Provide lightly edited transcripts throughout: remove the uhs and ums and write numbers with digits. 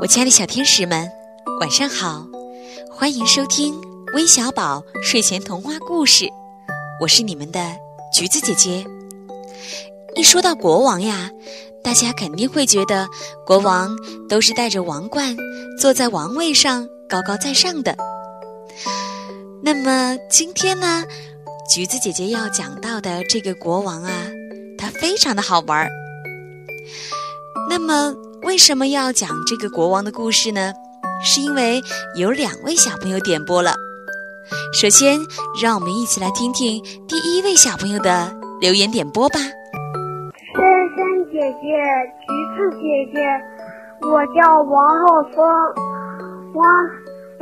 我亲爱的小天使们，晚上好，欢迎收听微小宝睡前童话故事，我是你们的橘子姐姐。一说到国王呀，大家肯定会觉得国王都是戴着王冠，坐在王位上高高在上的。那么今天呢，橘子姐姐要讲到的这个国王啊，他非常的好玩。那么为什么要讲这个国王的故事呢？是因为有2位小朋友点播了。首先让我们一起来听听第1位小朋友的留言点播吧。珊珊姐姐，橘子姐姐，我叫王浩峰，我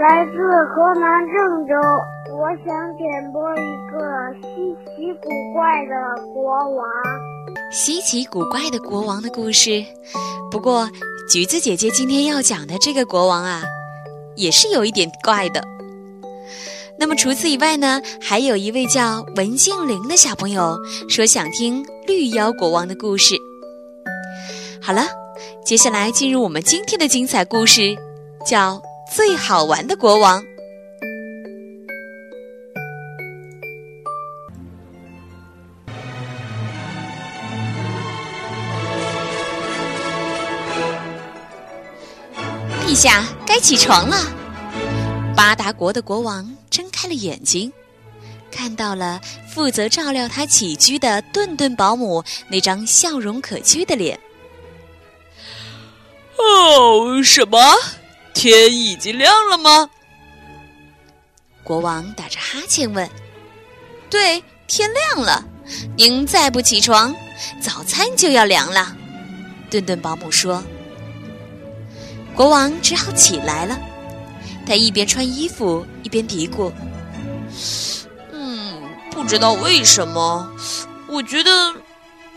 来自河南郑州，我想点播一个稀奇古怪的国王。稀奇古怪的国王的故事，不过橘子姐姐今天要讲的这个国王啊，也是有一点怪的。那么除此以外呢，还有一位叫文静玲的小朋友说想听绿妖国王的故事。好了，接下来进入我们今天的精彩故事，叫最好玩的国王。陛下，该起床了。巴达国的国王睁开了眼睛，看到了负责照料他起居的顿顿保姆那张笑容可掬的脸。哦，什么？天已经亮了吗？国王打着哈欠问。对，天亮了。您再不起床，早餐就要凉了。顿顿保姆说。国王只好起来了。他一边穿衣服一边嘀咕，不知道为什么，我觉得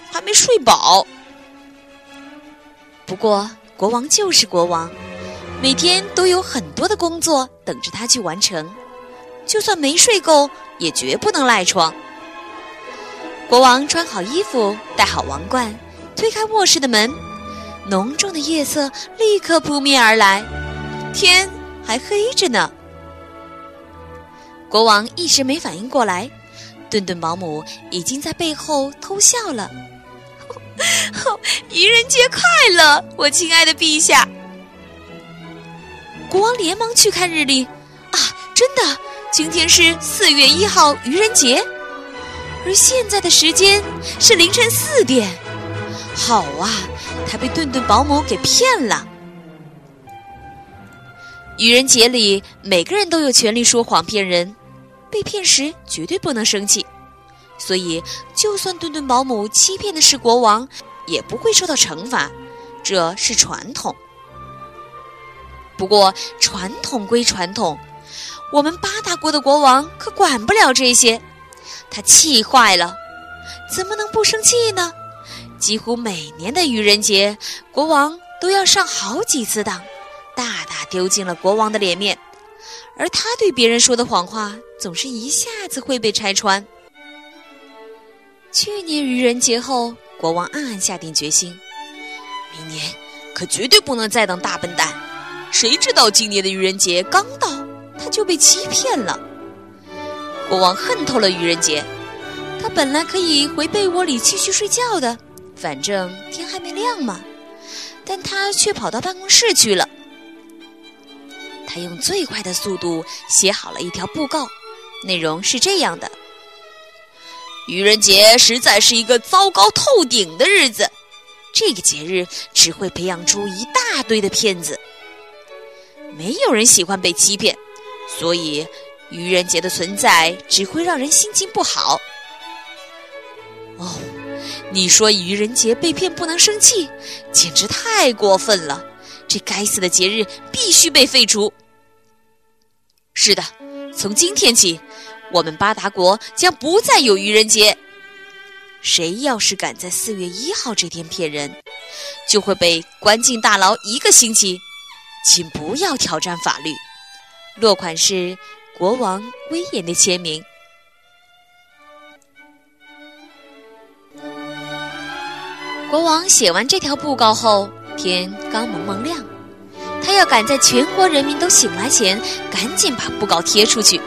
还没睡饱。不过国王就是国王，每天都有很多的工作等着他去完成，就算没睡够也绝不能赖床。国王穿好衣服，戴好王冠，推开卧室的门，浓重的夜色立刻扑面而来，天还黑着呢。国王一时没反应过来，顿顿保姆已经在背后偷笑了。愚人节快乐，我亲爱的陛下。国王连忙去看日历，啊，真的，今天是4月1号愚人节，而现在的时间是凌晨4点。好啊，他被顿顿保姆给骗了。愚人节里，每个人都有权利说谎骗人，被骗时绝对不能生气。所以，就算顿顿保姆欺骗的是国王，也不会受到惩罚，这是传统。不过，传统归传统，我们巴达国的国王可管不了这些，他气坏了，怎么能不生气呢？几乎每年的愚人节，国王都要上好几次当，大大丢尽了国王的脸面，而他对别人说的谎话总是一下子会被拆穿。去年愚人节后，国王暗暗下定决心，明年可绝对不能再当大笨蛋。谁知道今年的愚人节刚到，他就被欺骗了。国王恨透了愚人节，他本来可以回被窝里继续睡觉的，反正天还没亮嘛，但他却跑到办公室去了。他用最快的速度写好了一条布告，内容是这样的：愚人节实在是一个糟糕透顶的日子，这个节日只会培养出一大堆的骗子，没有人喜欢被欺骗，所以愚人节的存在只会让人心情不好。哦，你说愚人节被骗不能生气，简直太过分了，这该死的节日必须被废除。是的，从今天起，我们巴达国将不再有愚人节。谁要是敢在4月1号这天骗人，就会被关进大牢1个星期。请不要挑战法律。落款是国王威严的签名。国王写完这条布告后，天刚蒙蒙亮，他要赶在全国人民都醒来前，赶紧把布告贴出去。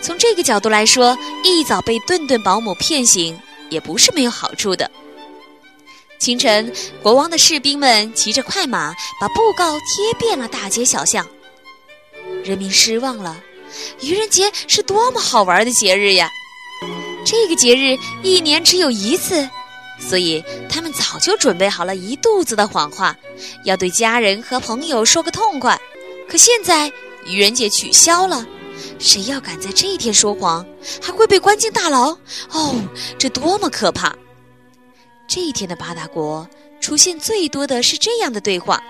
从这个角度来说，一早被顿顿保姆骗醒也不是没有好处的。清晨，国王的士兵们骑着快马，把布告贴遍了大街小巷。人民失望了，愚人节是多么好玩的节日呀！这个节日一年只有一次，所以他们早就准备好了一肚子的谎话，要对家人和朋友说个痛快。可现在愚人节取消了，谁要敢在这一天说谎，还会被关进大牢。哦，这多么可怕！这一天的八大国出现最多的是这样的对话：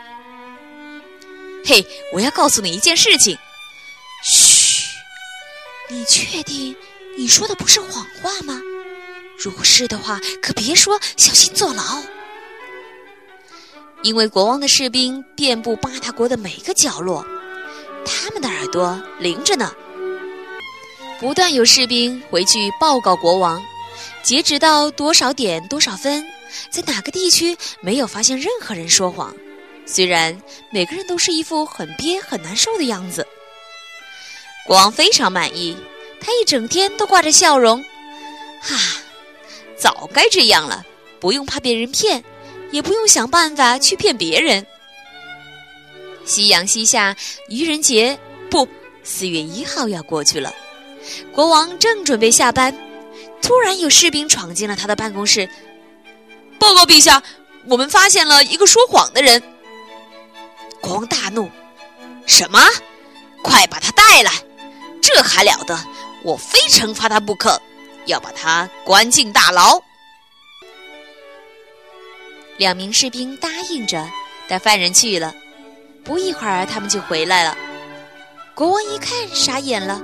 嘿，我要告诉你一件事情。嘘，你确定你说的不是谎话吗？如果是的话，可别说，小心坐牢。因为国王的士兵遍布八大国的每个角落，他们的耳朵灵着呢。不断有士兵回去报告国王，截止到多少点多少分，在哪个地区没有发现任何人说谎。虽然每个人都是一副很憋很难受的样子，国王非常满意，他一整天都挂着笑容。哈，早该这样了，不用怕别人骗，也不用想办法去骗别人。夕阳西下，愚人节不4月1号要过去了。国王正准备下班，突然有士兵闯进了他的办公室。报告陛下，我们发现了一个说谎的人。国王大怒，什么？快把他带来！这还了得，我非惩罚他不可，要把他关进大牢。2名士兵答应着带犯人去了。不一会儿他们就回来了。国王一看傻眼了，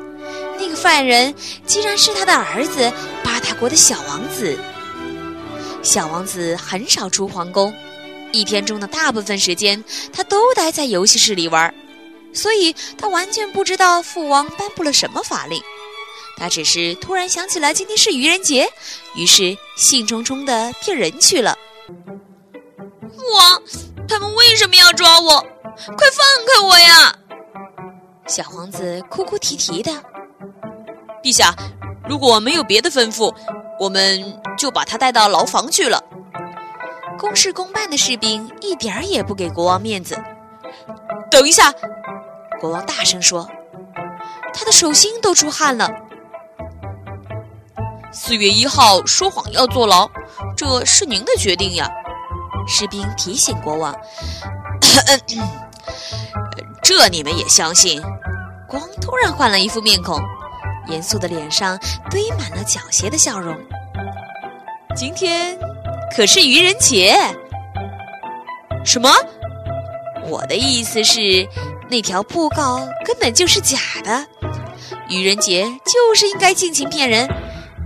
那个犯人竟然是他的儿子，巴塔国的小王子。小王子很少出皇宫，一天中的大部分时间他都待在游戏室里玩，所以他完全不知道父王颁布了什么法令。他只是突然想起来今天是愚人节，于是兴冲冲地骗人去了。父王，他们为什么要抓我？快放开我呀！小王子哭哭啼啼的。陛下，如果没有别的吩咐，我们就把他带到牢房去了。公事公办的士兵一点儿也不给国王面子。等一下！国王大声说，他的手心都出汗了。4月1号说谎要坐牢，这是您的决定呀！士兵提醒国王。这你们也相信？国王突然换了一副面孔，严肃的脸上堆满了狡黠的笑容。今天可是愚人节。什么？我的意思是，那条布告根本就是假的，愚人节就是应该尽情骗人，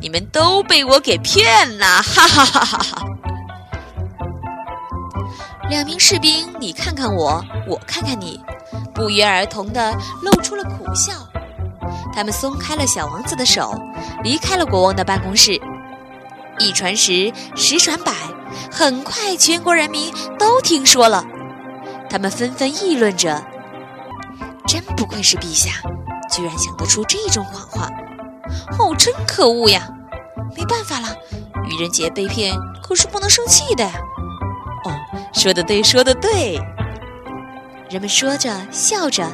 你们都被我给骗了，哈哈哈哈！2名士兵你看看我，我看看你，不约而同地露出了苦笑。他们松开了小王子的手，离开了国王的办公室。一传十，十传百，很快全国人民都听说了。他们纷纷议论着，真不愧是陛下，居然想得出这种谎话。哦，真可恶呀！没办法了，愚人节被骗可是不能生气的呀。哦，说得对，说得对。人们说着笑着，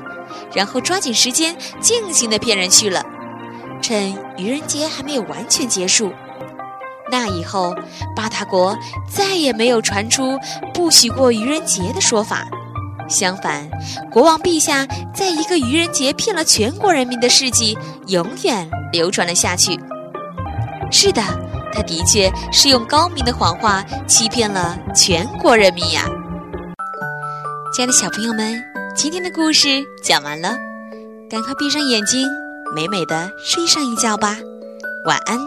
然后抓紧时间尽情地骗人去了。趁愚人节还没有完全结束，那以后巴塔国再也没有传出不许过愚人节的说法。相反，国王陛下在一个愚人节骗了全国人民的事迹永远流传了下去。是的，他的确是用高明的谎话欺骗了全国人民呀！亲爱的小朋友们，今天的故事讲完了，赶快闭上眼睛，美美的睡上一觉吧，晚安。